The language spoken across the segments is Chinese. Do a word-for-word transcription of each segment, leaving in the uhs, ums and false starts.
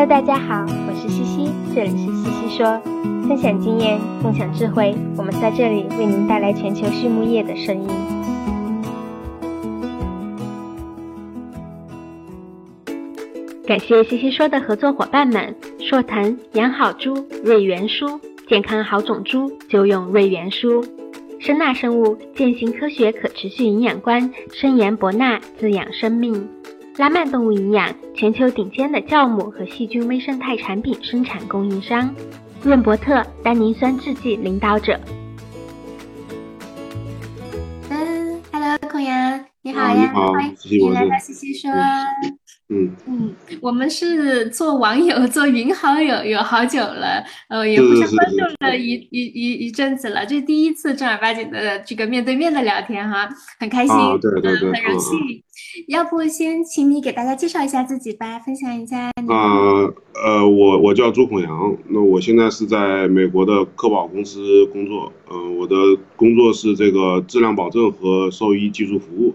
Hello， 大家好，我是西西，这里是西西说，分享经验，共享智慧，我们在这里为您带来全球畜牧业的声音。感谢西西说的合作伙伴们：硕腾、养好猪、瑞元舒，健康好种猪就用瑞元舒。声纳生物践行科学可持续营养观，深研博纳，滋养生命。拉曼动物营养，全球顶尖的酵母和细菌微生态产品生产供应商。润伯特单宁酸制剂领导者。嗯 ，Hello， 孔阳，你好呀，啊、欢迎你来到西西说。嗯嗯，我们是做网友、做云好友有好久了，呃，也互相关注了一一一一阵子了。这是第一次正儿八经的这个面对面的聊天哈，很开心，啊、对对对，嗯、很荣幸。嗯、要不先请你给大家介绍一下自己吧，分享一下你。呃呃，我我叫朱孔阳，那我现在是在美国的科宝公司工作，嗯、呃，我的工作是这个质量保证和兽医技术服务，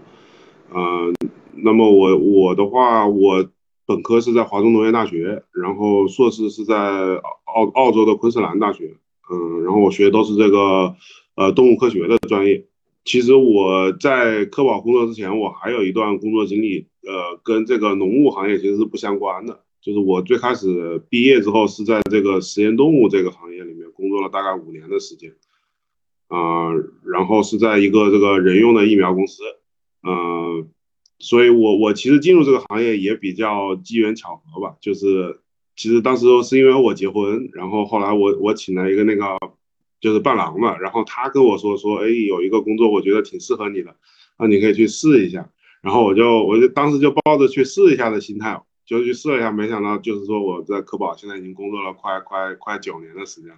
嗯、呃。那么我我的话，我本科是在华中农业大学，然后硕士是在澳澳洲的昆士兰大学，嗯，然后我学都是这个呃动物科学的专业。其实我在科宝工作之前，我还有一段工作经历，呃，跟这个农务行业其实是不相关的。就是我最开始毕业之后是在这个实验动物这个行业里面工作了大概五年的时间，啊、呃，然后是在一个这个人用的疫苗公司，嗯、呃。所以我我其实进入这个行业也比较机缘巧合吧，就是其实当时是因为我结婚，然后后来我我请了一个那个就是伴郎嘛，然后他跟我说说，哎，有一个工作我觉得挺适合你的，那你可以去试一下。然后我就我就当时就抱着去试一下的心态，就去试了一下，没想到就是说我在科宝现在已经工作了快快快九年的时间了，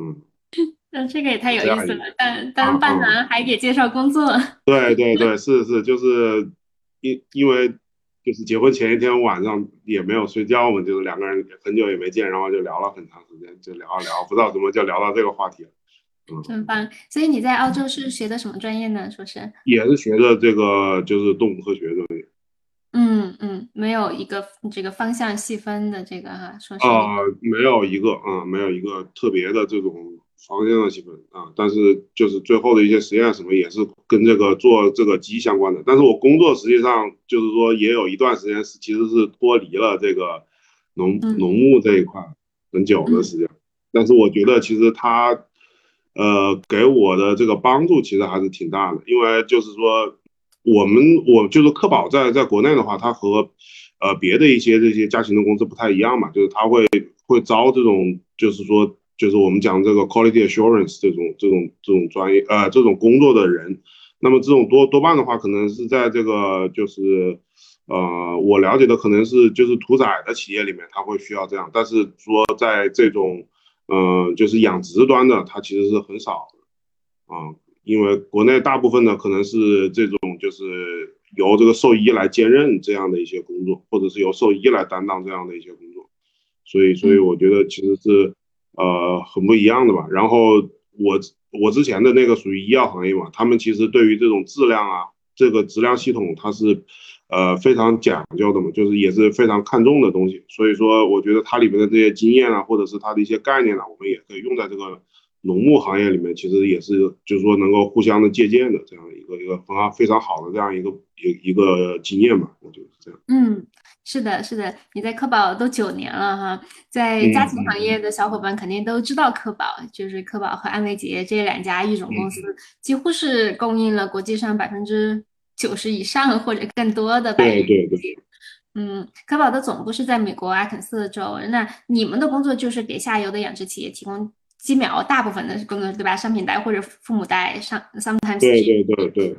嗯。嗯，这个也太有意思了，但但伴郎还给介绍工作。嗯嗯、对对对，是是，就是因因为就是结婚前一天晚上也没有睡觉嘛，就是两个人很久也没见，然后就聊了很长时间，就聊一聊，不知道怎么就聊到这个话题了。嗯，真棒。所以你在澳洲是学的什么专业呢？说是也是学的这个就是动物科学专业。嗯嗯，没有一个这个方向细分的这个哈，说是啊、呃，没有一个啊、嗯，没有一个特别的这种。方向的细分啊，但是就是最后的一些实验什么也是跟这个做这个鸡相关的。但是我工作实际上就是说也有一段时间是其实是脱离了这个农农牧这一块很久的时间，嗯、但是我觉得其实它呃给我的这个帮助其实还是挺大的，因为就是说我们我就是科宝在在国内的话，它和呃别的一些这些家禽的公司不太一样嘛，就是它会会招这种就是说。就是我们讲这个 quality assurance 这种这种这种专业呃这种工作的人，那么这种多多半的话，可能是在这个就是呃我了解的可能是就是屠宰的企业里面，他会需要这样，但是说在这种嗯、呃、就是养殖端的，它其实是很少的啊、呃，因为国内大部分的可能是这种就是由这个兽医来兼任这样的一些工作，或者是由兽医来担当这样的一些工作，所以所以我觉得其实是。呃，很不一样的吧。然后我我之前的那个属于医药行业嘛，他们其实对于这种质量啊，这个质量系统它是呃非常讲究的嘛，就是也是非常看重的东西。所以说，我觉得它里面的这些经验啊，或者是它的一些概念啊，我们也可以用在这个农牧行业里面，其实也是就是说能够互相的借鉴的这样一个一个非常非常好的这样一个一一个经验吧，我觉得是这样。嗯。是的，是的，你在科宝都九年了哈，在家禽行业的小伙伴肯定都知道科宝，嗯、就是科宝和安维杰这两家育种公司，几乎是供应了国际上百分之九十以上或者更多的白羽黑鸡。嗯，科宝的总部是在美国阿肯色州，那你们的工作就是给下游的养殖企业提供鸡苗，大部分的工作对吧？商品带或者父母带上 ，sometimes 对对对对对。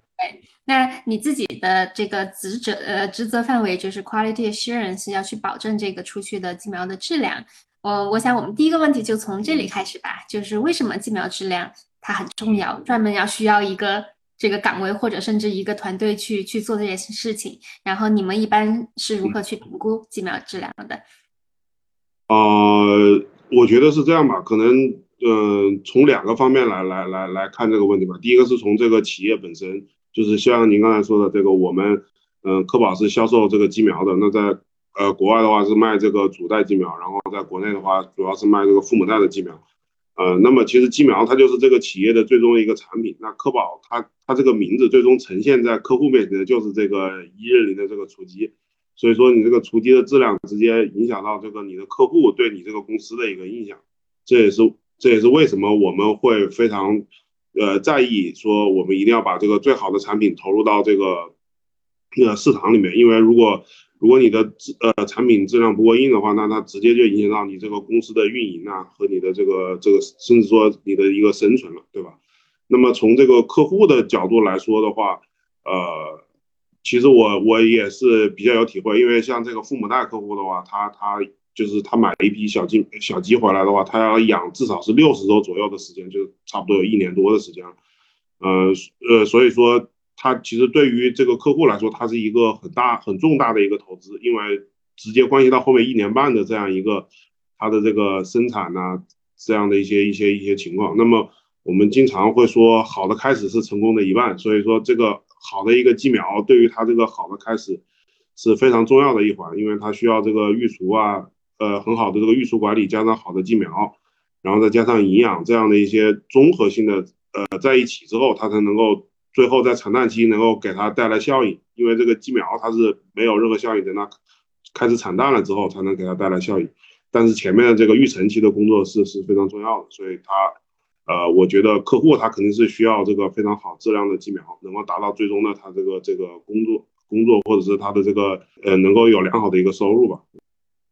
那你自己的这个职责呃职责范围就是 quality assurance， 要去保证这个出去的鸡苗的质量。我、呃、我想我们第一个问题就从这里开始吧，就是为什么鸡苗质量它很重要，专门要需要一个这个岗位或者甚至一个团队去去做这件事情。然后你们一般是如何去评估鸡苗质量的？呃，我觉得是这样吧，可能嗯、呃、从两个方面来来来来看这个问题吧。第一个是从这个企业本身。就是像您刚才说的这个，我们嗯、呃，科宝是销售这个鸡苗的。那在呃，国外的话是卖这个主带疫苗，然后在国内的话主要是卖这个父母带的疫苗。呃，那么其实疫苗它就是这个企业的最终一个产品。那科宝它它这个名字最终呈现在客户面前的就是这个一日零的这个雏鸡，所以说你这个雏鸡的质量直接影响到这个你的客户对你这个公司的一个印象。这也是这也是为什么我们会非常呃在意说我们一定要把这个最好的产品投入到这个呃市场里面，因为如果如果你的呃产品质量不过硬的话，那它直接就影响到你这个公司的运营啊和你的这个这个甚至说你的一个生存了，对吧？那么从这个客户的角度来说的话，呃，其实我我也是比较有体会，因为像这个父母带客户的话，他他就是他买一批小鸡小鸡回来的话，他要养至少是六十周左右的时间，就差不多有一年多的时间，呃呃，所以说。它其实对于这个客户来说，它是一个很大很重大的一个投资，因为直接关系到后面一年半的这样一个它的这个生产啊这样的一些一些一些情况。那么我们经常会说，好的开始是成功的一半，所以说这个好的一个疫苗对于它这个好的开始是非常重要的一环，因为它需要这个育雏啊，呃很好的这个育雏管理，加上好的疫苗，然后再加上营养这样的一些综合性的呃在一起之后，它才能够。最后在产蛋期能够给它带来效应，因为这个疫苗它是没有任何效应的，那开始产蛋了之后才能给它带来效应。但是前面的这个育成期的工作是是非常重要的，所以它，呃，我觉得客户他肯定是需要这个非常好质量的疫苗，能够达到最终的他这个这个工作工作或者是他的这个呃能够有良好的一个收入吧。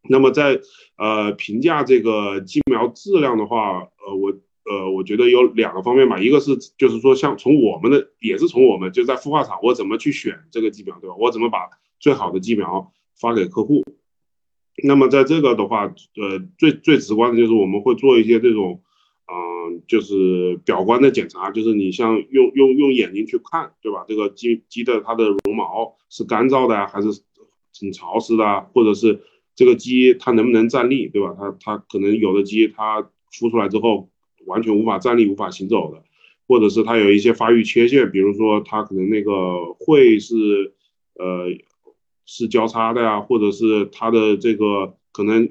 那么在呃评价这个疫苗质量的话，呃我。呃，我觉得有两个方面吧，一个是就是说，像从我们的也是从我们就在孵化厂，我怎么去选这个疫苗，对吧？我怎么把最好的疫苗发给客户？那么在这个的话，呃，最最直观的就是我们会做一些这种，嗯、呃，就是表观的检查，就是你像用用用眼睛去看，对吧？这个鸡鸡的它的绒毛是干燥的、啊、还是很潮湿的、啊，或者是这个鸡它能不能站立，对吧？它它可能有的鸡它孵出来之后。完全无法站立、无法行走的，或者是它有一些发育缺陷，比如说它可能那个喙是，呃，是交叉的呀、啊，或者是它的这个可能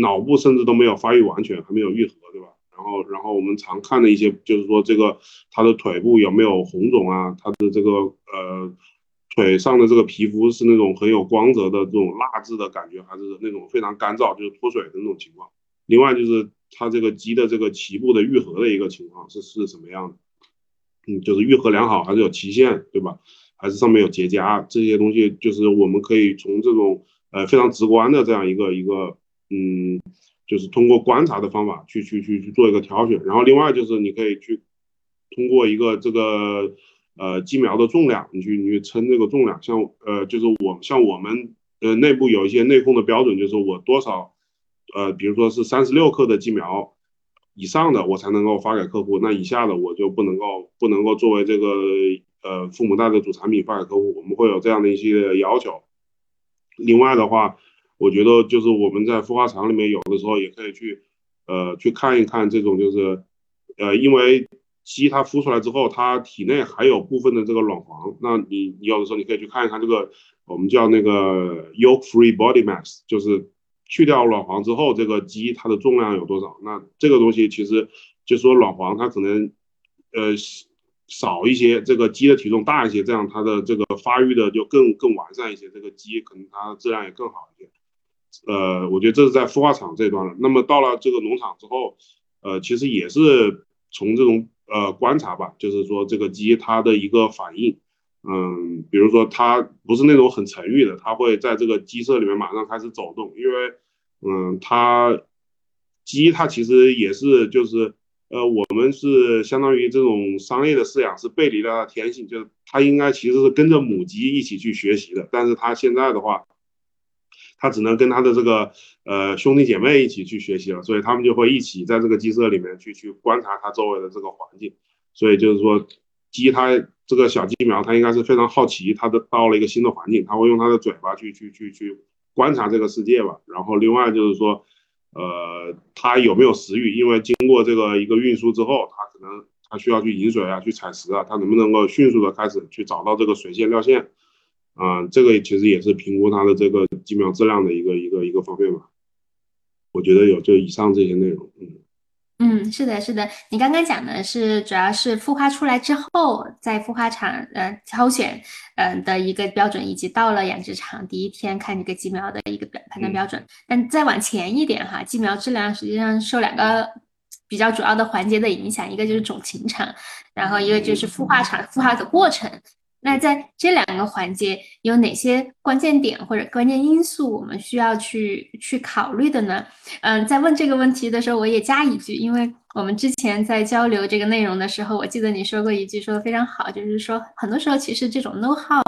脑部甚至都没有发育完全，还没有愈合，对吧？然后，然后我们常看的一些就是说这个它的腿部有没有红肿啊，它的这个呃腿上的这个皮肤是那种很有光泽的这种蜡质的感觉，还是那种非常干燥，就是脱水的那种情况。另外就是。它这个鸡的这个脐部的愈合的一个情况是是什么样的？嗯，就是愈合良好还是有期限，对吧？还是上面有结痂这些东西，就是我们可以从这种呃非常直观的这样一个一个嗯，就是通过观察的方法去去去去做一个挑选。然后另外就是你可以去通过一个这个呃鸡苗的重量，你去你去称这个重量，像呃就是我像我们呃内部有一些内控的标准，就是我多少。呃，比如说是三十六克的疫苗以上的，我才能够发给客户，那以下的我就不能够不能够作为这个呃父母带的主产品发给客户，我们会有这样的一些要求。另外的话，我觉得就是我们在孵化厂里面有的时候也可以去呃去看一看这种就是呃，因为鸡它孵出来之后，它体内还有部分的这个卵黄，那你你有的时候你可以去看一看这个我们叫那个 yolk-free body mass， 就是。去掉卵黄之后，这个鸡它的重量有多少？那这个东西其实就是说卵黄它可能呃少一些，这个鸡的体重大一些，这样它的这个发育的就更更完善一些，这个鸡可能它的质量也更好一些。呃，我觉得这是在孵化厂这段了。那么到了这个农场之后，呃，其实也是从这种呃观察吧，就是说这个鸡它的一个反应。嗯，比如说它不是那种很沉郁的，它会在这个鸡舍里面马上开始走动，因为，嗯，它鸡它其实也是就是，呃，我们是相当于这种商业的饲养是背离了它的天性，就是它应该其实是跟着母鸡一起去学习的，但是它现在的话，它只能跟它的这个呃兄弟姐妹一起去学习了，所以他们就会一起在这个鸡舍里面去去观察它周围的这个环境，所以就是说鸡它。这个小鸡苗它应该是非常好奇，它的到了一个新的环境，它会用它的嘴巴去去去去观察这个世界吧。然后另外就是说，呃，它有没有食欲？因为经过这个一个运输之后，它可能它需要去饮水啊，去采食啊，它能不能够迅速的开始去找到这个水线、尿线？啊、呃，这个其实也是评估它的这个疫苗质量的一个一个一个方面吧。我觉得有就以上这些内容，嗯。嗯，是的，是的。你刚刚讲的是，主要是孵化出来之后，在孵化场呃挑选嗯、呃、的一个标准，以及到了养殖场第一天看这个鸡苗的一个判断标准。但再往前一点哈，鸡苗质量实际上受两个比较主要的环节的影响，一个就是种禽场，然后一个就是孵化场孵化的过程。那在这两个环节有哪些关键点或者关键因素我们需要去去考虑的呢？嗯、呃，在问这个问题的时候我也加一句，因为我们之前在交流这个内容的时候，我记得你说过一句说的非常好，就是说很多时候其实这种 know how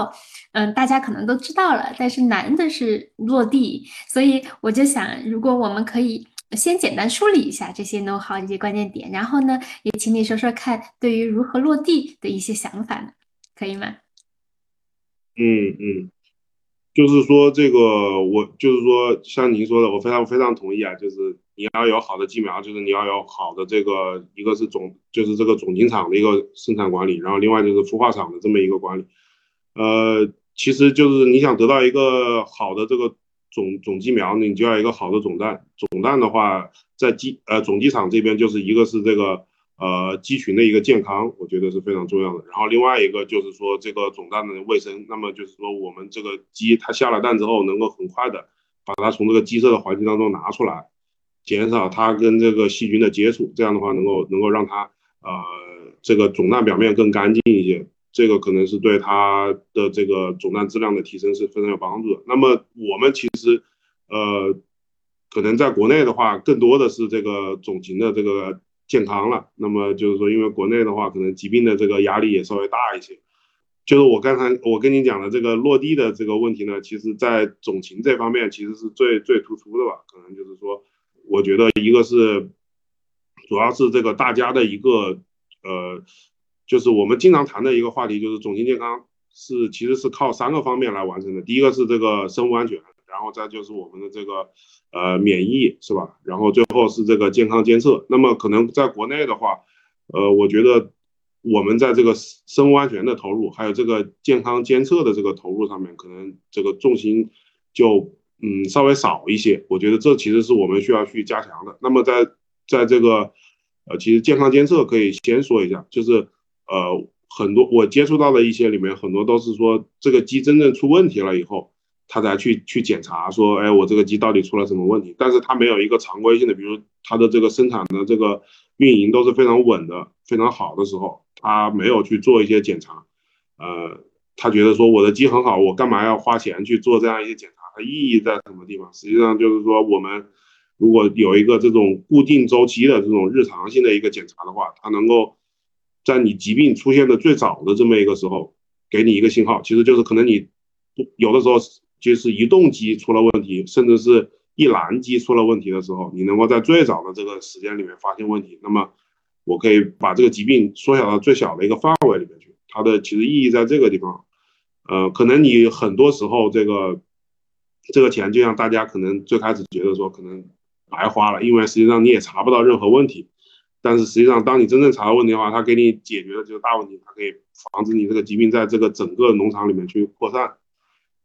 嗯、呃，大家可能都知道了，但是难的是落地。所以我就想，如果我们可以先简单梳理一下这些 know how 这些关键点，然后呢也请你说说看对于如何落地的一些想法呢，可以吗？嗯嗯，就是说这个，我就是说像您说的，我非常非常同意啊。就是你要有好的疫苗，就是你要有好的这个，一个是种，就是这个种禽场的一个生产管理，然后另外就是孵化场的这么一个管理。呃，其实就是你想得到一个好的这个种种疫苗，你就要一个好的种蛋。种蛋的话，在鸡呃种鸡场这边，就是一个是这个。呃，鸡群的一个健康，我觉得是非常重要的。然后另外一个就是说这个种蛋的卫生，那么就是说我们这个鸡它下了蛋之后，能够很快的把它从这个鸡舍的环境当中拿出来，减少它跟这个细菌的接触，这样的话能够能够让它呃这个种蛋表面更干净一些，这个可能是对它的这个种蛋质量的提升是非常有帮助的。那么我们其实呃可能在国内的话，更多的是这个种禽的这个健康了，那么就是说，因为国内的话，可能疾病的这个压力也稍微大一些。就是我刚才我跟你讲的这个落地的这个问题呢，其实在种禽这方面其实是最最突出的吧。可能就是说，我觉得一个是，主要是这个大家的一个呃，就是我们经常谈的一个话题，就是种禽健康是其实是靠三个方面来完成的。第一个是这个生物安全，然后再就是我们的这个呃免疫是吧，然后最后是这个健康监测。那么可能在国内的话，呃我觉得我们在这个生物安全的投入还有这个健康监测的这个投入上面，可能这个重心就嗯稍微少一些，我觉得这其实是我们需要去加强的。那么在在这个呃其实健康监测可以先说一下，就是呃很多我接触到的一些里面，很多都是说这个鸡真正出问题了以后，他才去去检查说，哎，我这个鸡到底出了什么问题？但是他没有一个常规性的，比如他的这个生产的这个运营都是非常稳的、非常好的时候，他没有去做一些检查，呃，他觉得说我的鸡很好，我干嘛要花钱去做这样一些检查？它意义在什么地方？实际上就是说，我们如果有一个这种固定周期的这种日常性的一个检查的话，它能够在你疾病出现的最早的这么一个时候，给你一个信号，其实就是可能你有的时候。就是一动机出了问题，甚至是一篮机出了问题的时候，你能够在最早的这个时间里面发现问题，那么我可以把这个疾病缩小到最小的一个范围里面去，它的其实意义在这个地方。呃，可能你很多时候这个这个钱就像大家可能最开始觉得说可能白花了，因为实际上你也查不到任何问题，但是实际上当你真正查到问题的话，它给你解决的就是大问题，它可以防止你这个疾病在这个整个农场里面去扩散。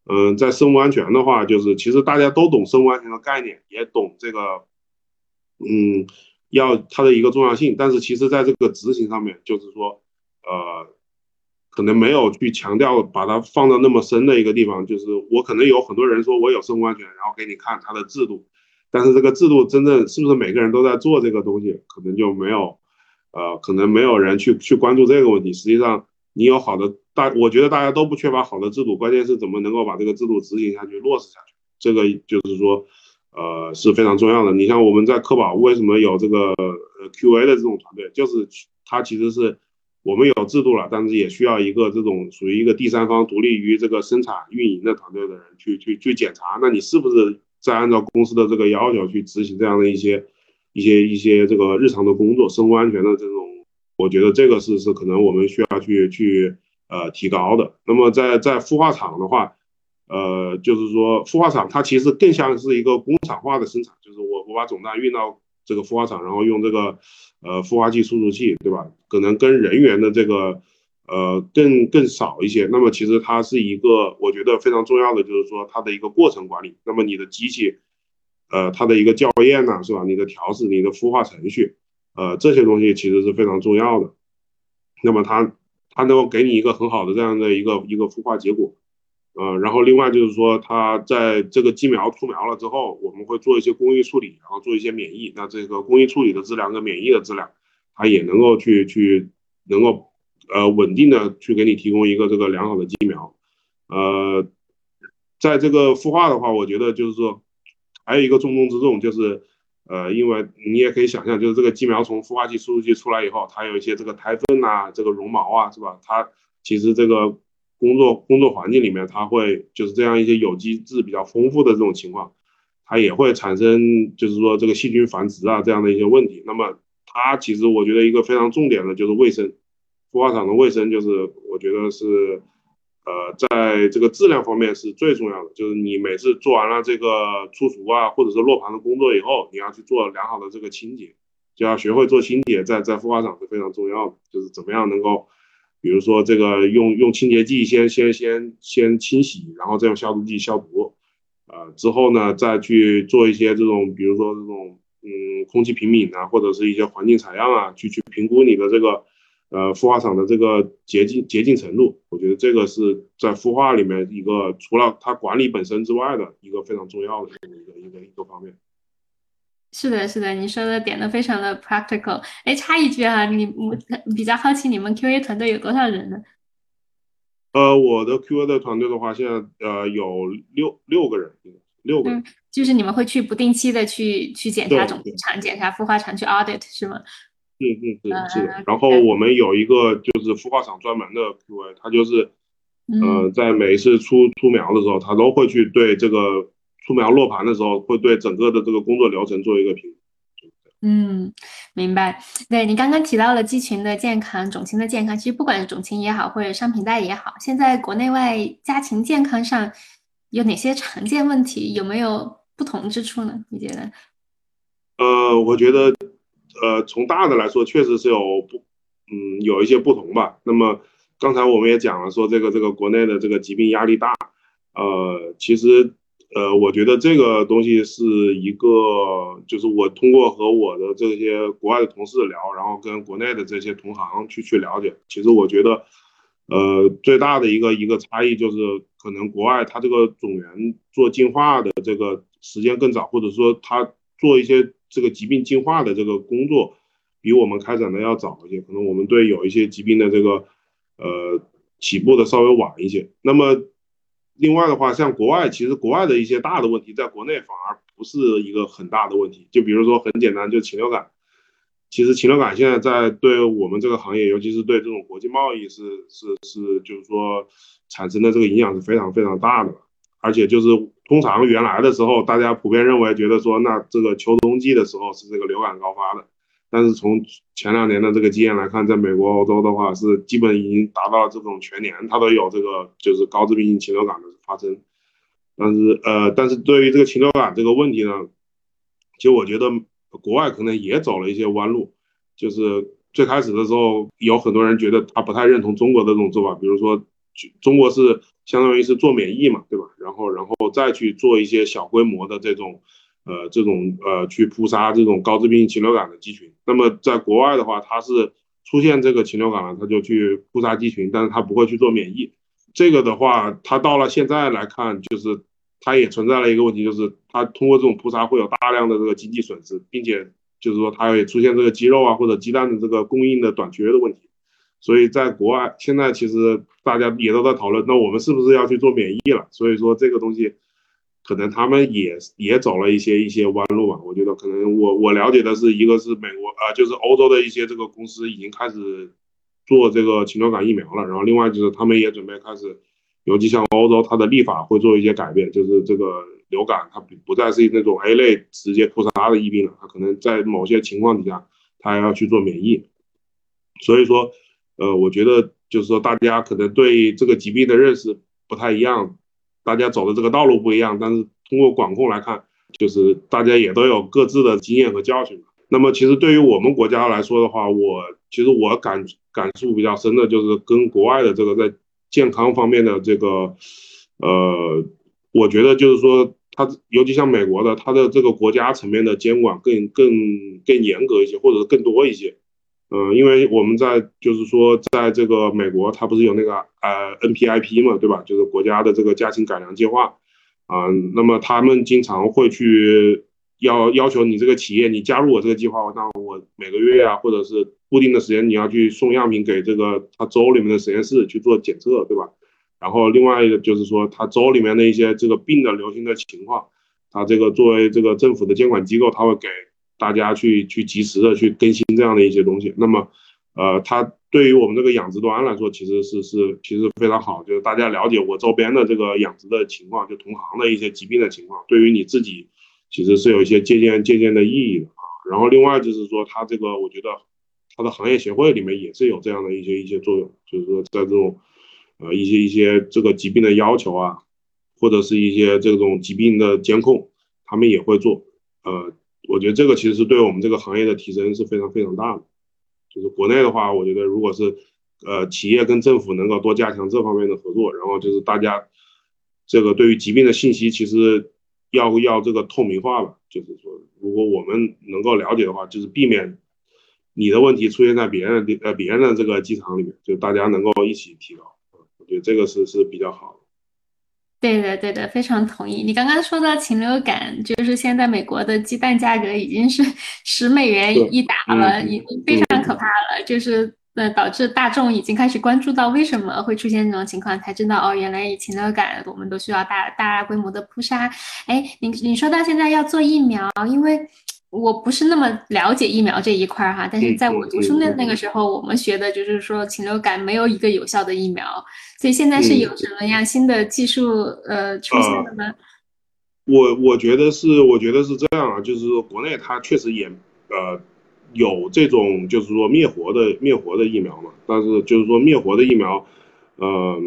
嗯，在生物安全的话，就是其实大家都懂生物安全的概念，也懂这个，嗯，要它的一个重要性。但是其实在这个执行上面，就是说，呃，可能没有去强调把它放到那么深的一个地方。就是我可能有很多人说我有生物安全，然后给你看它的制度，但是这个制度真正是不是每个人都在做这个东西，可能就没有，呃，可能没有人去去关注这个问题。实际上，你有好的。大我觉得大家都不缺乏好的制度，关键是怎么能够把这个制度执行下去、落实下去，这个就是说，呃，是非常重要的。你像我们在科保为什么有这个 Q A 的这种团队，就是它其实是我们有制度了，但是也需要一个这种属于一个第三方、独立于这个生产运营的团队的人去去去检查，那你是不是在按照公司的这个要求去执行这样的一些一些一些这个日常的工作、生物安全的这种，我觉得这个是是可能我们需要去去。呃，提高的。那么在在孵化场的话，呃，就是说孵化场它其实更像是一个工厂化的生产，就是我我把种蛋运到这个孵化场，然后用这个呃孵化器、输出器，对吧？可能跟人员的这个呃更更少一些。那么其实它是一个我觉得非常重要的，就是说它的一个过程管理。那么你的机器，呃，它的一个校验呢，是吧？你的调试、你的孵化程序，呃，这些东西其实是非常重要的。那么它它能够给你一个很好的这样的一个一个孵化结果。呃，然后另外就是说，它在这个鸡苗出苗了之后，我们会做一些工艺处理，然后做一些免疫。那这个工艺处理的质量跟免疫的质量，它也能够去去能够呃稳定的去给你提供一个这个良好的鸡苗。呃，在这个孵化的话，我觉得就是说还有一个重中之重就是，呃，因为你也可以想象，就是这个鸡苗从孵化器、输入器出来以后，它有一些这个胎粪啊、这个绒毛啊，是吧？它其实这个。工作工作环境里面，它会就是这样一些有机质比较丰富的这种情况，它也会产生就是说这个细菌繁殖啊这样的一些问题。那么它其实我觉得一个非常重点的就是卫生，孵化场的卫生就是我觉得是呃在这个质量方面是最重要的，就是你每次做完了这个出雏啊或者是落盘的工作以后，你要去做良好的这个清洁，就要学会做清洁，在在孵化场是非常重要的，就是怎么样能够。比如说这个用用清洁剂先先先先清洗，然后再用消毒剂消毒，呃，之后呢再去做一些这种，比如说这种嗯空气平敏啊，或者是一些环境采样啊，去去评估你的这个呃孵化场的这个洁净洁净程度。我觉得这个是在孵化里面一个除了它管理本身之外的一个非常重要的一个一个一个方面。是的，是的，你说的点都非常的 practical。哎，插一句啊，你我比较好奇你们 Q A 团队有多少人呢？呃，我的 Q A 的团队的话，现在呃有六六个人，六个人、嗯。就是你们会去不定期的去去检查种场、检查孵化场，去 audit 是吗？嗯嗯是是的。然后我们有一个就是孵化场专门的 Q A， 他就是、嗯、呃在每一次出出苗的时候，他都会去对这个。出苗落盘的时候会对整个的这个工作流程做一个评估。嗯，明白。对，你刚刚提到了鸡群的健康、种禽的健康，其实不管是种禽也好或者商品带也好，现在国内外家禽健康上有哪些常见问题，有没有不同之处呢？你觉得？呃我觉得呃从大的来说确实是有不嗯有一些不同吧。那么刚才我们也讲了说这个这个国内的这个疾病压力大，呃其实呃，我觉得这个东西是一个，就是我通过和我的这些国外的同事聊，然后跟国内的这些同行去去了解。其实我觉得，呃，最大的一个一个差异就是，可能国外它这个种源做进化的这个时间更早，或者说它做一些这个疾病进化的这个工作，比我们开展的要早一些。可能我们对有一些疾病的这个，呃，起步的稍微晚一些。那么。另外的话，像国外，其实国外的一些大的问题，在国内反而不是一个很大的问题。就比如说很简单，就禽流感。其实禽流感现在在对我们这个行业，尤其是对这种国际贸易是是是，就是说产生的这个影响是非常非常大的。而且就是通常原来的时候，大家普遍认为觉得说，那这个秋冬季的时候是这个流感高发的。但是从前两年的这个经验来看，在美国、欧洲的话，是基本已经达到这种全年它都有这个就是高致病性禽流感的发生。但是呃，但是对于这个禽流感这个问题呢，其实我觉得国外可能也走了一些弯路。就是最开始的时候，有很多人觉得他不太认同中国的这种做法，比如说中国是相当于是做免疫嘛，对吧？然后然后再去做一些小规模的这种。呃，这种呃，去扑杀这种高致病性禽流感的鸡群。那么在国外的话，它是出现这个禽流感了，它就去扑杀鸡群，但是它不会去做免疫。这个的话，它到了现在来看，就是它也存在了一个问题，就是它通过这种扑杀会有大量的这个经济损失，并且就是说它也出现这个鸡肉啊或者鸡蛋的这个供应的短缺的问题。所以在国外现在其实大家也都在讨论，那我们是不是要去做免疫了？所以说这个东西。可能他们也也走了一些一些弯路吧。我觉得可能我我了解的是，一个是美国啊、呃，就是欧洲的一些这个公司已经开始做这个禽流感疫苗了，然后另外就是他们也准备开始，尤其像欧洲，它的立法会做一些改变，就是这个流感它不再是那种 A 类直接扑杀的疫病了，它可能在某些情况底下，它要去做免疫。所以说，呃，我觉得就是说大家可能对这个疾病的认识不太一样。大家走的这个道路不一样，但是通过管控来看，就是大家也都有各自的经验和教训。那么其实对于我们国家来说的话，我其实我感感触比较深的就是跟国外的这个在健康方面的这个，呃，我觉得就是说它尤其像美国的，它的这个国家层面的监管更更更严格一些，或者是更多一些。嗯、呃，因为我们在就是说在这个美国，它不是有那个呃 N P I P 嘛，对吧？就是国家的这个家禽改良计划啊、呃，那么他们经常会去。要要求你这个企业，你加入我这个计划，那我每个月啊，或者是固定的时间，你要去送样品给这个他州里面的实验室去做检测，对吧？然后另外一个就是说，他州里面的一些这个病的流行的情况，他这个作为这个政府的监管机构，他会给大家去去及时的去更新这样的一些东西。那么，呃，他对于我们这个养殖端来说，其实是是其实非常好，就是大家了解我周边的这个养殖的情况，就同行的一些疾病的情况，对于你自己。其实是有一些借鉴借鉴的意义的啊，然后另外就是说，它这个我觉得它的行业协会里面也是有这样的一些一些作用，就是说在这种呃一些一些这个疾病的要求啊，或者是一些这种疾病的监控，他们也会做。呃，我觉得这个其实是对我们这个行业的提升是非常非常大的。就是国内的话，我觉得如果是呃企业跟政府能够多加强这方面的合作，然后就是大家这个对于疾病的信息其实。要要这个透明化吧，就是说，如果我们能够了解的话，就是避免你的问题出现在别人的呃别人的这个机场里面，就大家能够一起提高，我觉得这个是是比较好的。对的，对的，非常同意。你刚刚说到禽流感，就是现在美国的鸡蛋价格已经是十美元一打了，已经非常可怕了，嗯、就是。那导致大众已经开始关注到为什么会出现这种情况，才知道哦，原来禽流感我们都需要大大规模的扑杀。哎，你你说到现在要做疫苗，因为我不是那么了解疫苗这一块哈，但是在我读书的那个时候，我们学的就是说禽流感没有一个有效的疫苗，所以现在是有什么样新的技术呃出现的呢？呃、我我觉得是，我觉得是这样啊，就是国内它确实也呃。有这种就是说灭活的灭活的疫苗嘛，但是就是说灭活的疫苗，嗯、呃，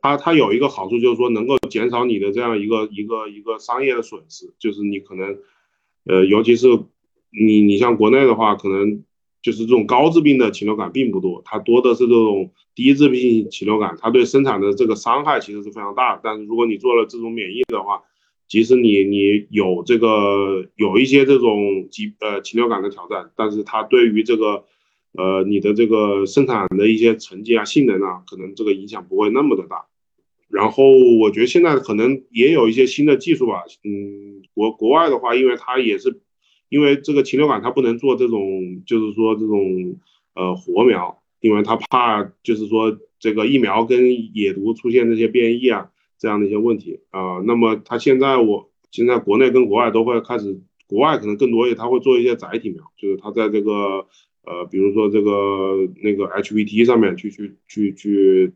它它有一个好处就是说能够减少你的这样一个一个一个商业的损失，就是你可能，呃，尤其是你你像国内的话，可能就是这种高致病的禽流感并不多，它多的是这种低致病禽流感，它对生产的这个伤害其实是非常大的。但是如果你做了自主免疫的话，即使你你有这个有一些这种禽呃禽流感的挑战，但是它对于这个呃你的这个生产的一些成绩啊性能啊，可能这个影响不会那么的大。然后我觉得现在可能也有一些新的技术吧，嗯，国国外的话，因为它也是因为这个禽流感它不能做这种就是说这种呃活苗，因为它怕就是说这个疫苗跟野毒出现这些变异啊。这样的一些问题啊、呃，那么它现在我现在国内跟国外都会开始，国外可能更多一些，它会做一些载体苗，就是它在这个呃，比如说这个那个 H V T 上面去去去去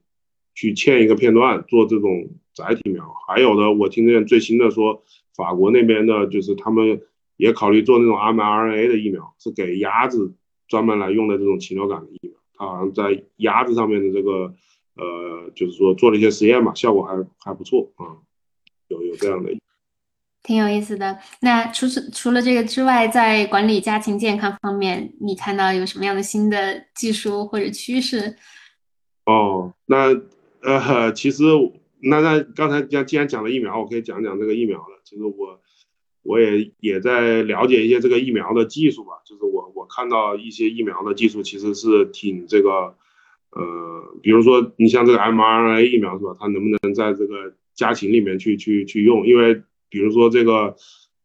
去嵌一个片段做这种载体苗，还有的我听见最新的说，法国那边的就是他们也考虑做那种 m R N A 的疫苗，是给鸭子专门来用的这种禽流感的疫苗，它好像在鸭子上面的这个。呃，就是说做了一些实验嘛，效果还还不错啊、嗯，有有这样的，挺有意思的。那除除了这个之外，在管理家禽健康方面，你看到有什么样的新的技术或者趋势？哦，那呃，其实那那刚才讲既然讲了疫苗，我可以讲讲这个疫苗了。其实我我也也在了解一些这个疫苗的技术吧，就是我我看到一些疫苗的技术其实是挺这个。呃，比如说你像这个 m R N A 疫苗是吧？它能不能在这个家禽里面去去去用？因为比如说这个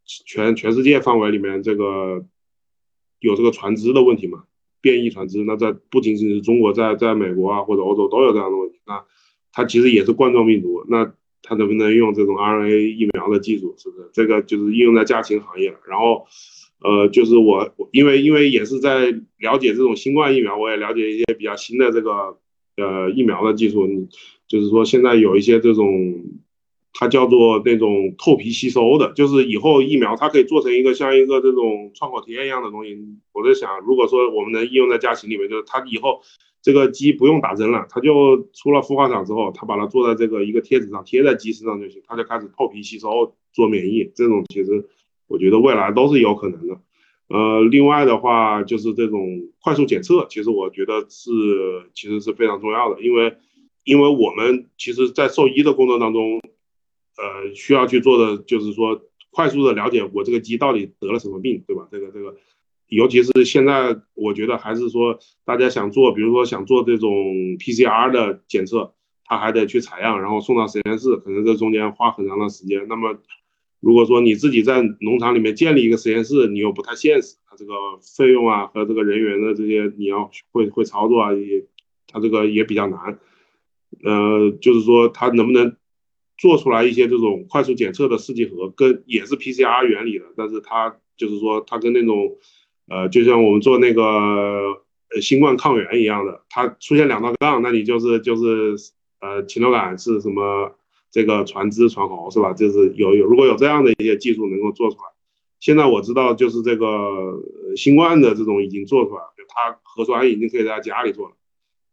全全世界范围里面这个有这个传只的问题嘛，变异传只。那在不仅仅是中国，在在美国啊或者欧洲都有这样的问题。那它其实也是冠状病毒，那它能不能用这种 R N A 疫苗的技术？是不是这个就是应用在家禽行业了？然后。呃，就是我，因为因为也是在了解这种新冠疫苗，我也了解一些比较新的这个呃疫苗的技术。就是说现在有一些这种，它叫做那种透皮吸收的，就是以后疫苗它可以做成一个像一个这种创口贴一样的东西。我在想，如果说我们能应用在家禽里面，就是它以后这个鸡不用打针了，它就出了孵化场之后，它把它做在这个一个贴纸上，贴在鸡身上就行，它就开始透皮吸收做免疫。这种其实。我觉得未来都是有可能的，呃，另外的话就是这种快速检测，其实我觉得是其实是非常重要的，因为因为我们其实在兽医的工作当中，呃，需要去做的就是说快速的了解我这个鸡到底得了什么病，对吧？这个这个，尤其是现在我觉得还是说大家想做，比如说想做这种 P C R 的检测，他还得去采样，然后送到实验室，可能这中间花很长的时间。那么如果说你自己在农场里面建立一个实验室，你又不太现实，它这个费用啊和这个人员的这些你要会会操作啊，也它这个也比较难。呃，就是说它能不能做出来一些这种快速检测的试剂盒，跟也是 P C R 原理的，但是它就是说它跟那种呃，就像我们做那个新冠抗原一样的，它出现两道杠，那你就是就是呃禽流感是什么？这个传枝传喉是吧？就是有有如果有这样的一些技术能够做出来，现在我知道就是这个新冠的这种已经做出来了，它核酸已经可以在家里做了。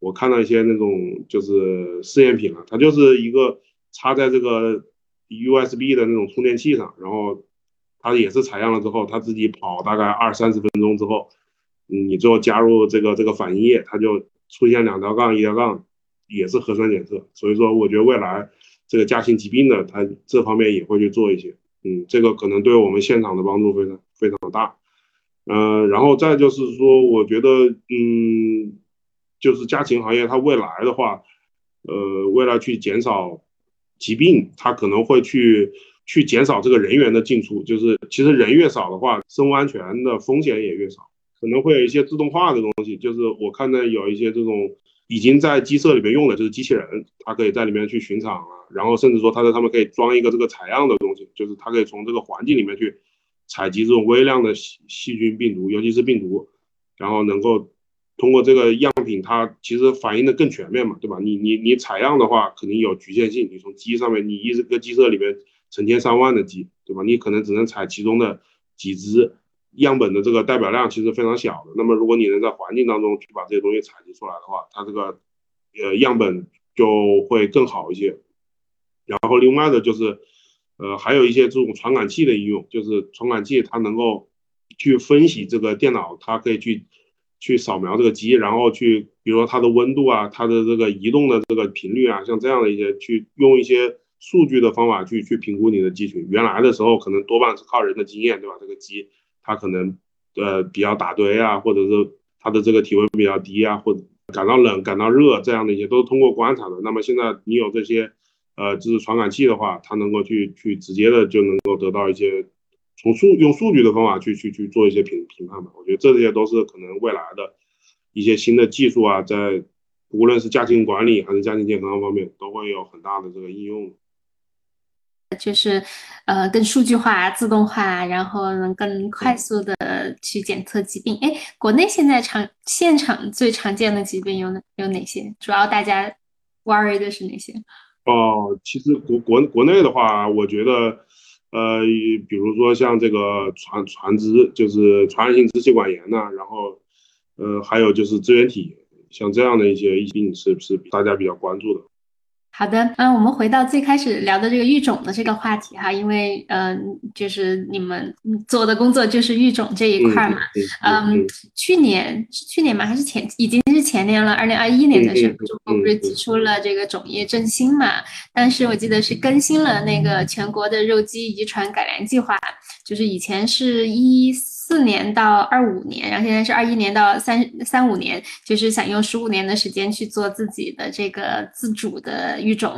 我看到一些那种就是试验品了，它就是一个插在这个 U S B 的那种充电器上，然后它也是采样了之后，它自己跑大概二三十分钟之后，你最后加入这个这个反应液，它就出现两条杠一条杠，也是核酸检测。所以说，我觉得未来这个家禽疾病的，它这方面也会去做一些，嗯，这个可能对我们现场的帮助非常非常大，嗯、呃，然后再就是说，我觉得，嗯，就是家禽行业它未来的话，呃，为了去减少疾病，它可能会去去减少这个人员的进出，就是其实人越少的话，生物安全的风险也越少，可能会有一些自动化的东西，就是我看到有一些这种已经在鸡舍里面用的，就是机器人，它可以在里面去巡场啊。然后甚至说，它在他们可以装一个这个采样的东西，就是它可以从这个环境里面去采集这种微量的细菌、病毒，尤其是病毒，然后能够通过这个样品，它其实反映的更全面嘛，对吧？你你你采样的话，肯定有局限性。你从鸡上面，你一个鸡舍里面成千上万的鸡，对吧？你可能只能采其中的几只，样本的这个代表量其实非常小的。那么如果你能在环境当中去把这些东西采集出来的话，它这个呃样本就会更好一些。然后另外的就是，呃，还有一些这种传感器的应用，就是传感器它能够去分析这个电脑，它可以去去扫描这个机，然后去比如说它的温度啊，它的这个移动的这个频率啊，像这样的一些，去用一些数据的方法去去评估你的鸡群。原来的时候可能多半是靠人的经验，对吧？这个鸡它可能呃比较打堆啊，或者是它的这个体温比较低啊，或者感到冷、感到热这样的一些，都是通过观察的。那么现在你有这些。呃，就是传感器的话，它能够去去直接的就能够得到一些从数用数据的方法去去去做一些评评判吧。我觉得这些都是可能未来的一些新的技术啊，在无论是家禽管理还是家禽健康方面，都会有很大的这个应用。就是呃，更数据化、自动化，然后能更快速的去检测疾病。哎，国内现在常现场最常见的疾病有有哪些？主要大家 worry 的是哪些？哦，其实国国国内的话，我觉得，呃，比如说像这个传传支，就是传染性支气管炎呐、啊，然后，呃，还有就是支原体，像这样的一些病是是大家比较关注的。好的，嗯，我们回到最开始聊的这个育种的这个话题哈，因为嗯、呃，就是你们做的工作就是育种这一块嘛，嗯，嗯嗯去年去年嘛还是前已经是前年了，二零二一年的时候，中国不是提出了这个种业振兴嘛，当时我记得是更新了那个全国的肉鸡遗传改良计划，就是以前是一四年到二五年，然后现在是二一年到三三五年，就是想用十五年的时间去做自己的这个自主的育种。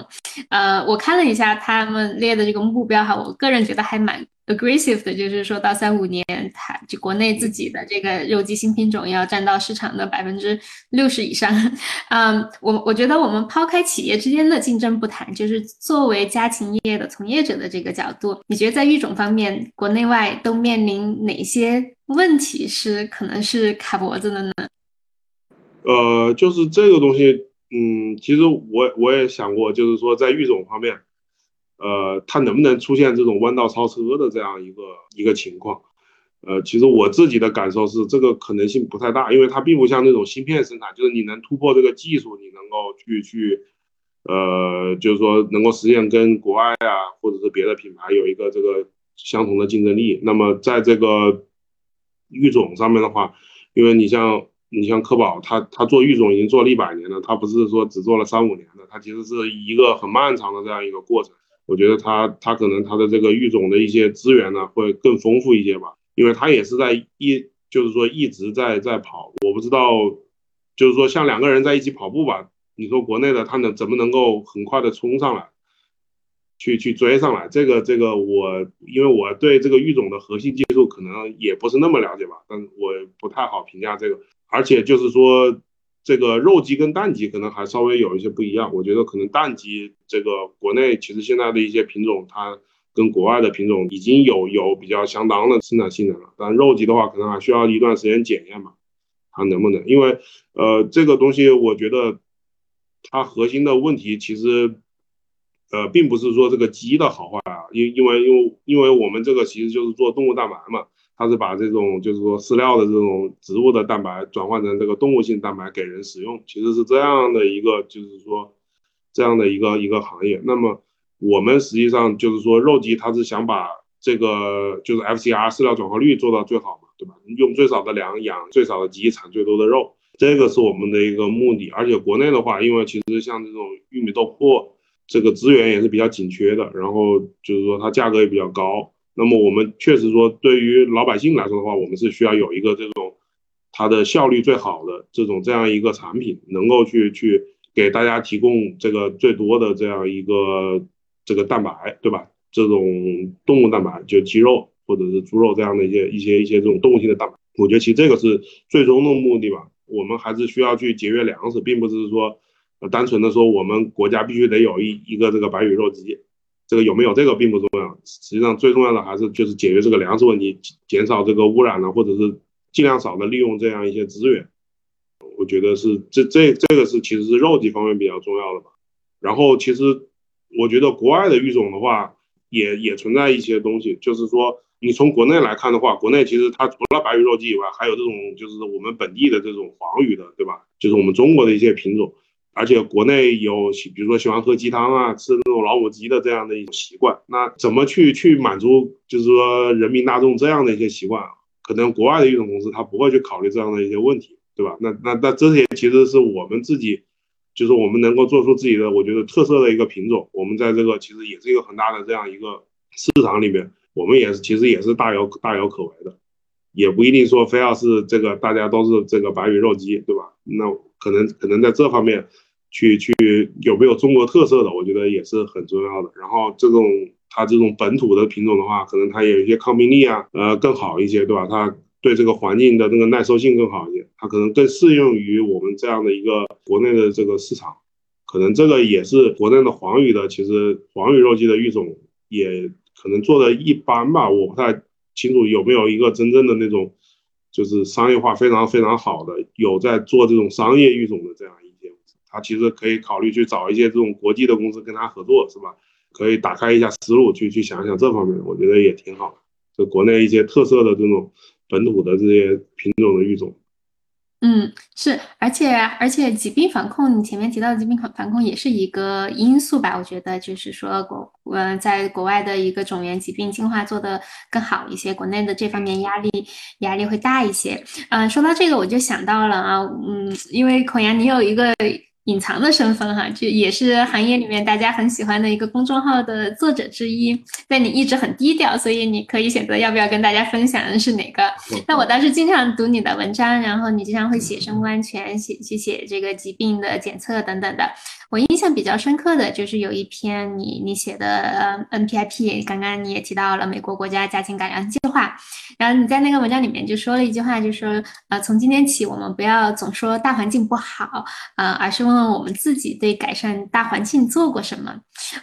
呃，我看了一下他们列的这个目标哈，我个人觉得还蛮 aggressive 的，就是说到三五年，它就国内自己的这个肉鸡新品种要占到市场的百分之六十以上。嗯，我我觉得我们抛开企业之间的竞争不谈，就是作为家禽业的从业者的这个角度，你觉得在育种方面，国内外都面临哪些问题是可能是卡脖子的呢？呃，就是这个东西，嗯，其实我我也想过，就是说在育种方面，呃，它能不能出现这种弯道超车的这样一个一个情况？呃，其实我自己的感受是，这个可能性不太大，因为它并不像那种芯片生产，就是你能突破这个技术，你能够去去，呃，就是说能够实现跟国外啊，或者是别的品牌有一个这个相同的竞争力。那么在这个育种上面的话，因为你像你像科宝，他他做育种已经做了一百年了，他不是说只做了三五年的，他其实是一个很漫长的这样一个过程。我觉得他他可能他的这个育种的一些资源呢会更丰富一些吧，因为他也是在一就是说一直在在跑。我不知道，就是说像两个人在一起跑步吧，你说国内的他能怎么能够很快的冲上来，去去追上来？这个这个我因为我对这个育种的核心技术可能也不是那么了解吧，但我不太好评价这个。而且就是说，这个肉鸡跟蛋鸡可能还稍微有一些不一样。我觉得可能蛋鸡这个国内其实现在的一些品种，它跟国外的品种已经有有比较相当的生产性能了。但肉鸡的话，可能还需要一段时间检验吧，它能不能？因为呃，这个东西我觉得它核心的问题其实呃，并不是说这个鸡的好坏啊，因因为因为因为我们这个其实就是做动物蛋白嘛。它是把这种就是说饲料的这种植物的蛋白转换成这个动物性蛋白给人使用，其实是这样的一个就是说这样的一个一个行业。那么我们实际上就是说肉鸡它是想把这个就是 F C R 饲料转化率做到最好嘛，对吧？用最少的粮养最少的鸡，产最多的肉，这个是我们的一个目的。而且国内的话，因为其实像这种玉米豆粕这个资源也是比较紧缺的，然后就是说它价格也比较高。那么我们确实说，对于老百姓来说的话，我们是需要有一个这种它的效率最好的这种这样一个产品，能够去去给大家提供这个最多的这样一个这个蛋白，对吧？这种动物蛋白，就鸡肉或者是猪肉这样的一些一些一些这种动物性的蛋白，我觉得其实这个是最终的目的吧。我们还是需要去节约粮食，并不是说、呃、单纯的说我们国家必须得有一一个这个白羽肉鸡。这个有没有这个并不重要，实际上最重要的还是就是解决这个粮食问题，减少这个污染呢，或者是尽量少的利用这样一些资源。我觉得是这这这个是其实是肉鸡方面比较重要的吧。然后其实我觉得国外的育种的话，也也存在一些东西，就是说你从国内来看的话，国内其实它除了白羽肉鸡以外，还有这种就是我们本地的这种黄羽的，对吧？就是我们中国的一些品种。而且国内有比如说喜欢喝鸡汤啊，吃那种老母鸡的这样的一种习惯，那怎么去去满足就是说人民大众这样的一些习惯，可能国外的育种公司他不会去考虑这样的一些问题，对吧？那那那这些其实是我们自己，就是我们能够做出自己的我觉得特色的一个品种，我们在这个其实也是一个很大的这样一个市场里面，我们也是其实也是大有大有可为的，也不一定说非要是这个大家都是这个白羽肉鸡，对吧？那可能可能在这方面。去去有没有中国特色的，我觉得也是很重要的。然后这种它这种本土的品种的话，可能它也有一些抗病力啊，呃更好一些，对吧？它对这个环境的那个耐受性更好一些，它可能更适用于我们这样的一个国内的这个市场。可能这个也是国内的黄羽的，其实黄羽肉鸡的育种也可能做的一般吧，我不太清楚有没有一个真正的那种就是商业化非常非常好的有在做这种商业育种的这样一。他其实可以考虑去找一些这种国际的公司跟他合作，是吧？可以打开一下思路，去去想想这方面，我觉得也挺好的。就国内一些特色的这种本土的这些品种的育种。嗯，是，而且而且疾病防控，你前面提到的疾病防控也是一个因素吧？我觉得就是说国呃在国外的一个种源疾病进化做得更好一些，国内的这方面压力压力会大一些。呃，说到这个我就想到了啊，嗯，因为孔阳你有一个。隐藏的身份哈，这也是行业里面大家很喜欢的一个公众号的作者之一，但你一直很低调，所以你可以选择要不要跟大家分享的是哪个。那我当时经常读你的文章，然后你经常会写生物安全，写去写这个疾病的检测等等的。我印象比较深刻的就是有一篇你你写的呃 N P I P， 刚刚你也提到了美国国家家禽改良计划，然后你在那个文章里面就说了一句话，就说呃从今天起我们不要总说大环境不好，呃而是问问我们自己对改善大环境做过什么。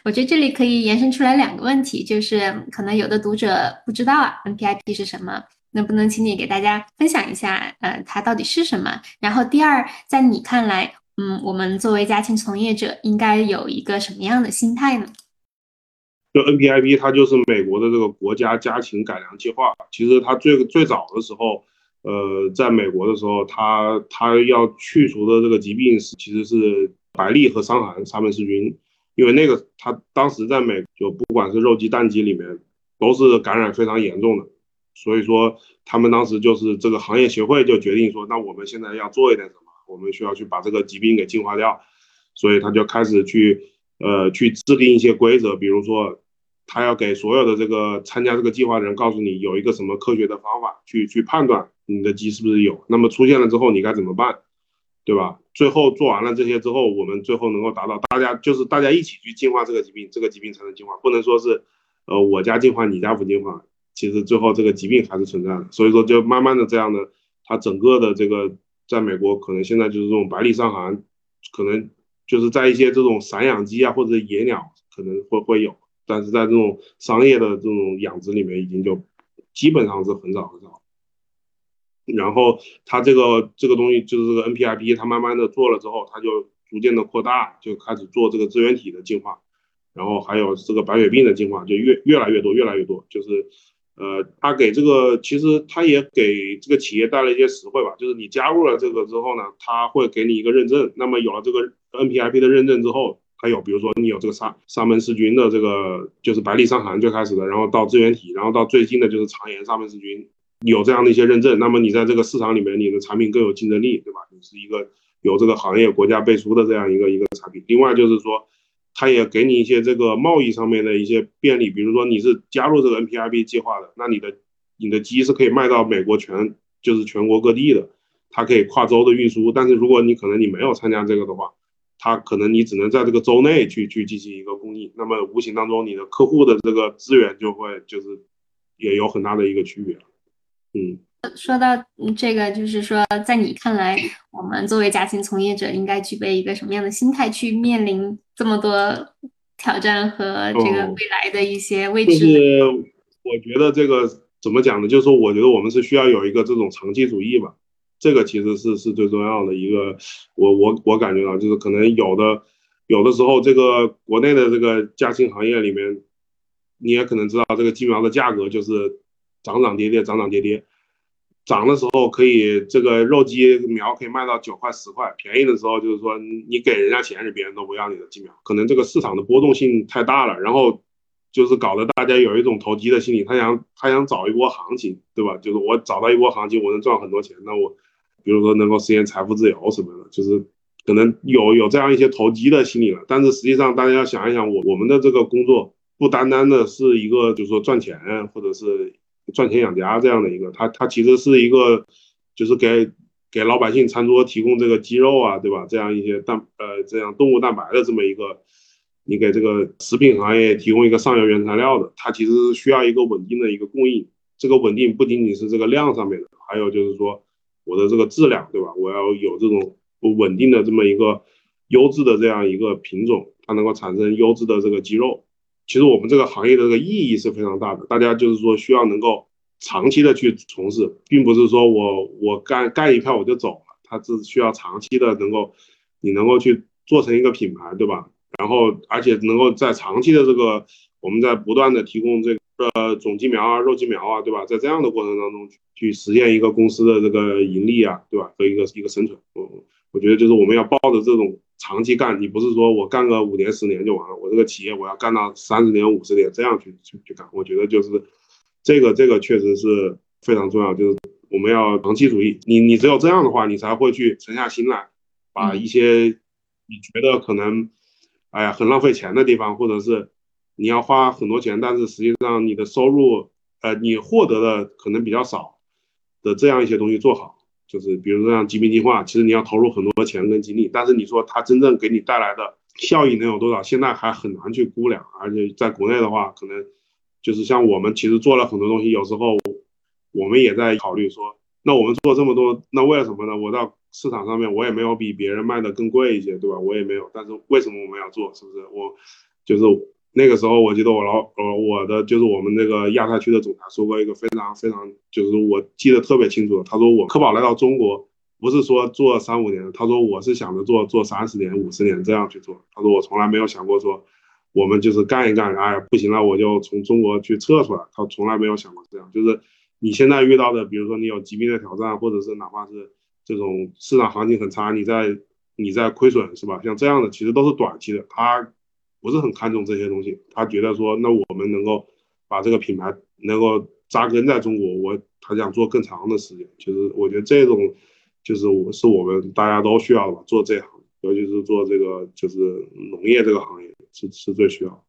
我觉得这里可以延伸出来两个问题，就是可能有的读者不知道啊 N P I P 是什么。能不能请你给大家分享一下呃它到底是什么？然后第二，在你看来嗯，我们作为家禽从业者应该有一个什么样的心态呢？就 N P I P 它就是美国的这个国家家禽改良计划。其实它最最早的时候，呃，在美国的时候，它它要去除的这个疾病是其实是白痢和伤寒沙门氏菌，因为那个它当时在美就不管是肉鸡蛋鸡里面都是感染非常严重的，所以说他们当时就是这个行业协会就决定说，那我们现在要做一点什么，我们需要去把这个疾病给净化掉，所以他就开始去呃去制定一些规则，比如说他要给所有的这个参加这个计划的人告诉你有一个什么科学的方法去去判断你的鸡是不是有，那么出现了之后你该怎么办，对吧？最后做完了这些之后，我们最后能够达到大家就是大家一起去净化这个疾病，这个疾病才能净化，不能说是呃我家净化你家不净化，其实最后这个疾病还是存在的。所以说就慢慢的这样的，它整个的这个在美国可能现在就是这种白痢伤寒，可能就是在一些这种散养鸡啊或者野鸟可能会会有，但是在这种商业的这种养殖里面已经就基本上是很少很少。然后它这个这个东西就是这个 N P I P 它慢慢的做了之后，它就逐渐的扩大，就开始做这个支原体的净化，然后还有这个白血病的净化，就越越来越多越来越多。就是呃它给这个其实它也给这个企业带了一些实惠吧，就是你加入了这个之后呢，它会给你一个认证，那么有了这个 N P I P 的认证之后，还有比如说你有这个沙沙门氏菌的这个就是白痢伤寒最开始的，然后到支原体，然后到最近的就是肠炎沙门氏菌，有这样的一些认证，那么你在这个市场里面你的产品更有竞争力，对吧？你是一个有这个行业国家背书的这样一个一个产品。另外就是说它也给你一些这个贸易上面的一些便利，比如说你是加入这个 N P I P 计划的，那你的你的鸡是可以卖到美国全就是全国各地的，它可以跨州的运输，但是如果你可能你没有参加这个的话，它可能你只能在这个州内去去进行一个供应，那么无形当中你的客户的这个资源就会就是也有很大的一个区别。嗯，说到这个，就是说在你看来，我们作为家禽从业者应该具备一个什么样的心态去面临这么多挑战和这个未来的一些未知？嗯，就是我觉得这个怎么讲呢，就是说我觉得我们是需要有一个这种长期主义吧，这个其实是是最重要的一个，我我我感觉到就是可能有的有的时候这个国内的这个家禽行业里面，你也可能知道这个鸡苗的价格就是涨涨跌跌涨涨跌跌，涨的时候可以这个肉鸡苗可以卖到九块十块，便宜的时候就是说你给人家钱是别人都不要你的鸡苗，可能这个市场的波动性太大了，然后就是搞得大家有一种投机的心理，他想他想找一波行情，对吧？就是我找到一波行情我能赚很多钱，那我比如说能够实现财富自由什么的，就是可能有有这样一些投机的心理了。但是实际上大家要想一想，我我们的这个工作不单单的是一个就是说赚钱或者是赚钱养家这样的一个，它它其实是一个，就是给给老百姓餐桌提供这个鸡肉啊，对吧？这样一些蛋呃这样动物蛋白的这么一个，你给这个食品行业提供一个上游原材料的，它其实是需要一个稳定的一个供应。这个稳定不仅仅是这个量上面的，还有就是说我的这个质量，对吧？我要有这种稳定的这么一个优质的这样一个品种，它能够产生优质的这个鸡肉。其实我们这个行业的这个意义是非常大的，大家就是说需要能够长期的去从事，并不是说我我干干一票我就走了，它是需要长期的能够你能够去做成一个品牌，对吧？然后而且能够在长期的这个我们在不断的提供这个种鸡苗啊肉鸡苗啊，对吧？在这样的过程当中去实现一个公司的这个盈利啊，对吧？和一个一个生存，我我觉得就是我们要抱着这种长期干，你不是说我干个五年十年就完了，我这个企业我要干到三十年五十年这样去去去干，我觉得就是这个这个确实是非常重要，就是我们要长期主义，你你只有这样的话，你才会去沉下心来，把一些你觉得可能哎呀很浪费钱的地方，或者是你要花很多钱，但是实际上你的收入呃你获得的可能比较少的这样一些东西做好。就是比如说像疾病净化，其实你要投入很多钱跟精力，但是你说它真正给你带来的效益能有多少，现在还很难去估量。而且在国内的话，可能就是像我们其实做了很多东西，有时候我们也在考虑说，那我们做这么多，那为了什么呢？我到市场上面我也没有比别人卖的更贵一些，对吧？我也没有，但是为什么我们要做？是不是？我就是那个时候，我记得我老呃我的就是我们那个亚太区的总裁说过一个非常非常就是我记得特别清楚的，他说我科宝来到中国不是说做三五年，他说我是想着做做三十年五十年这样去做，他说我从来没有想过说我们就是干一干哎不行了我就从中国去撤出来，他从来没有想过这样。就是你现在遇到的比如说你有疾病的挑战，或者是哪怕是这种市场行情很差，你在你在亏损，是吧？像这样的其实都是短期的，他不是很看重这些东西，他觉得说那我们能够把这个品牌能够扎根在中国，我还想做更长的时间。就是我觉得这种就是我是我们大家都需要的，做这行尤其是做这个就是农业这个行业是是最需要的。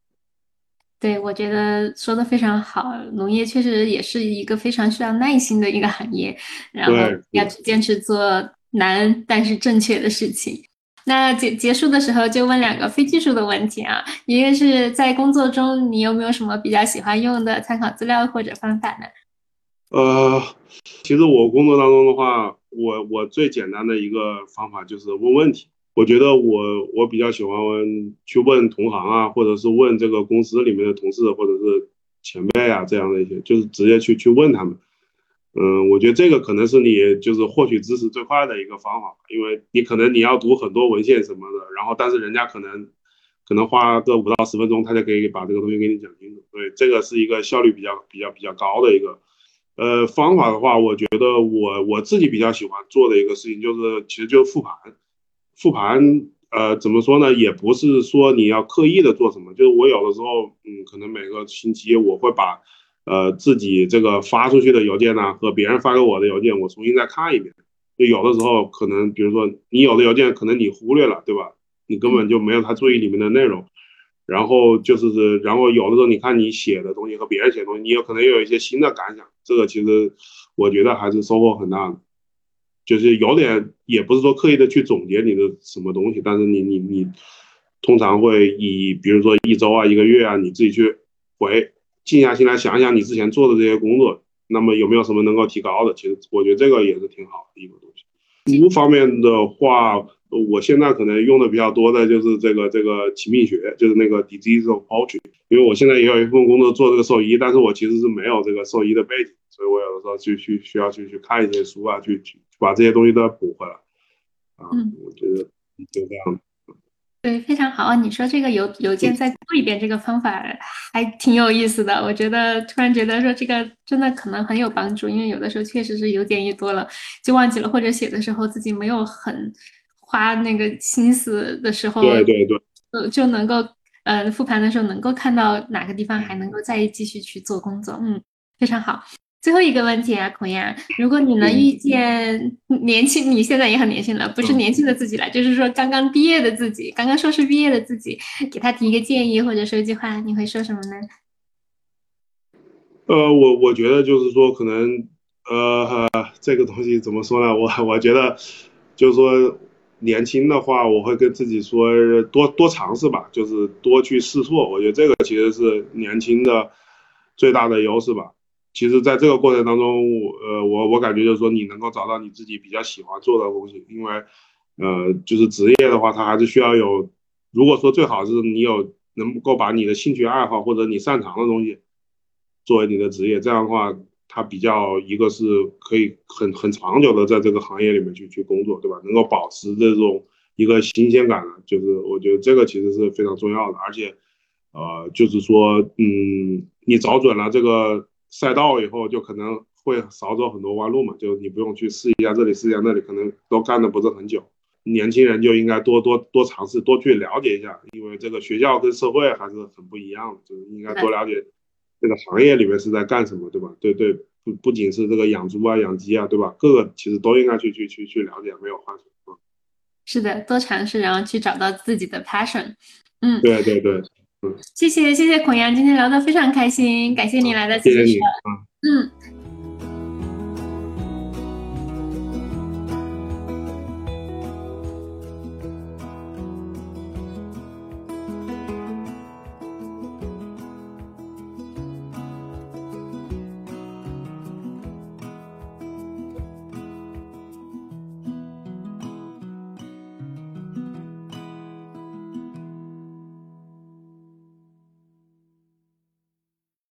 对，我觉得说的非常好，农业确实也是一个非常需要耐心的一个行业，然后要去坚持做难但是正确的事情。那结结束的时候就问两个非技术的问题啊，一个是在工作中你有没有什么比较喜欢用的参考资料或者方法呢？呃，其实我工作当中的话，我我最简单的一个方法就是问问题。我觉得我我比较喜欢问去问同行啊，或者是问这个公司里面的同事或者是前辈啊，这样的一些就是直接去去问他们。嗯，我觉得这个可能是你就是获取知识最快的一个方法，因为你可能你要读很多文献什么的，然后但是人家可能可能花个五到十分钟，他就可以把这个东西给你讲清楚。对，这个是一个效率比较比较比较高的一个呃方法的话，我觉得我我自己比较喜欢做的一个事情就是其实就是复盘。复盘呃怎么说呢，也不是说你要刻意的做什么，就是我有的时候嗯可能每个星期我会把呃，自己这个发出去的邮件呢、啊，和别人发给我的邮件，我重新再看一遍。就有的时候可能，比如说你有的邮件可能你忽略了，对吧？你根本就没有他注意里面的内容。然后就是，然后有的时候你看你写的东西和别人写的东西，你有可能又有一些新的感想。这个其实我觉得还是收获很大的，就是有点也不是说刻意的去总结你的什么东西，但是你你你通常会以比如说一周啊、一个月啊，你自己去回。静下心来想一想你之前做的这些工作，那么有没有什么能够提高的？其实我觉得这个也是挺好的一个东西。服务方面的话，我现在可能用的比较多的就是这个这个禽病学，就是那个 disease of poultry。因为我现在也有一份工作做这个兽医，但是我其实是没有这个兽医的背景，所以我有的时候去去需要去去看一些书啊，去去把这些东西都补回来。啊，我觉得就这样。对，非常好。你说这个邮邮件再做一遍这个方法还挺有意思的，我觉得突然觉得说这个真的可能很有帮助，因为有的时候确实是邮件一多了就忘记了，或者写的时候自己没有很花那个心思的时候，对对对，就能够呃复盘的时候能够看到哪个地方还能够再继续去做工作。嗯，非常好。最后一个问题啊，孔燕，如果你能遇见年轻，你现在也很年轻了，不是年轻的自己了，嗯、就是说刚刚毕业的自己，刚刚硕士毕业的自己，给他提一个建议或者说一句话，你会说什么呢？呃，我我觉得就是说，可能呃这个东西怎么说呢？我我觉得就是说年轻的话，我会跟自己说多多尝试吧，就是多去试错。我觉得这个其实是年轻的最大的优势吧。其实在这个过程当中，我呃我我感觉就是说你能够找到你自己比较喜欢做的东西，因为呃就是职业的话它还是需要有，如果说最好是你有能够把你的兴趣爱好或者你擅长的东西作为你的职业，这样的话它比较一个是可以很很长久的在这个行业里面去去工作，对吧？能够保持这种一个新鲜感，就是我觉得这个其实是非常重要的。而且呃就是说嗯你找准了这个赛道以后，就可能会少走很多弯路嘛，就你不用去试一下这里试一下那里，可能都干的不是很久。年轻人就应该多多多尝试，多去了解一下，因为这个学校跟社会还是很不一样的，就是应该多了解这个行业里面是在干什么，对吧？对对，不不仅是这个养猪啊、养鸡啊，对吧？各个其实都应该去去去去了解，没有话说。是的，多尝试，然后去找到自己的 passion。嗯，对对对。谢谢谢谢孔阳，今天聊得非常开心，感谢你来到节目。嗯，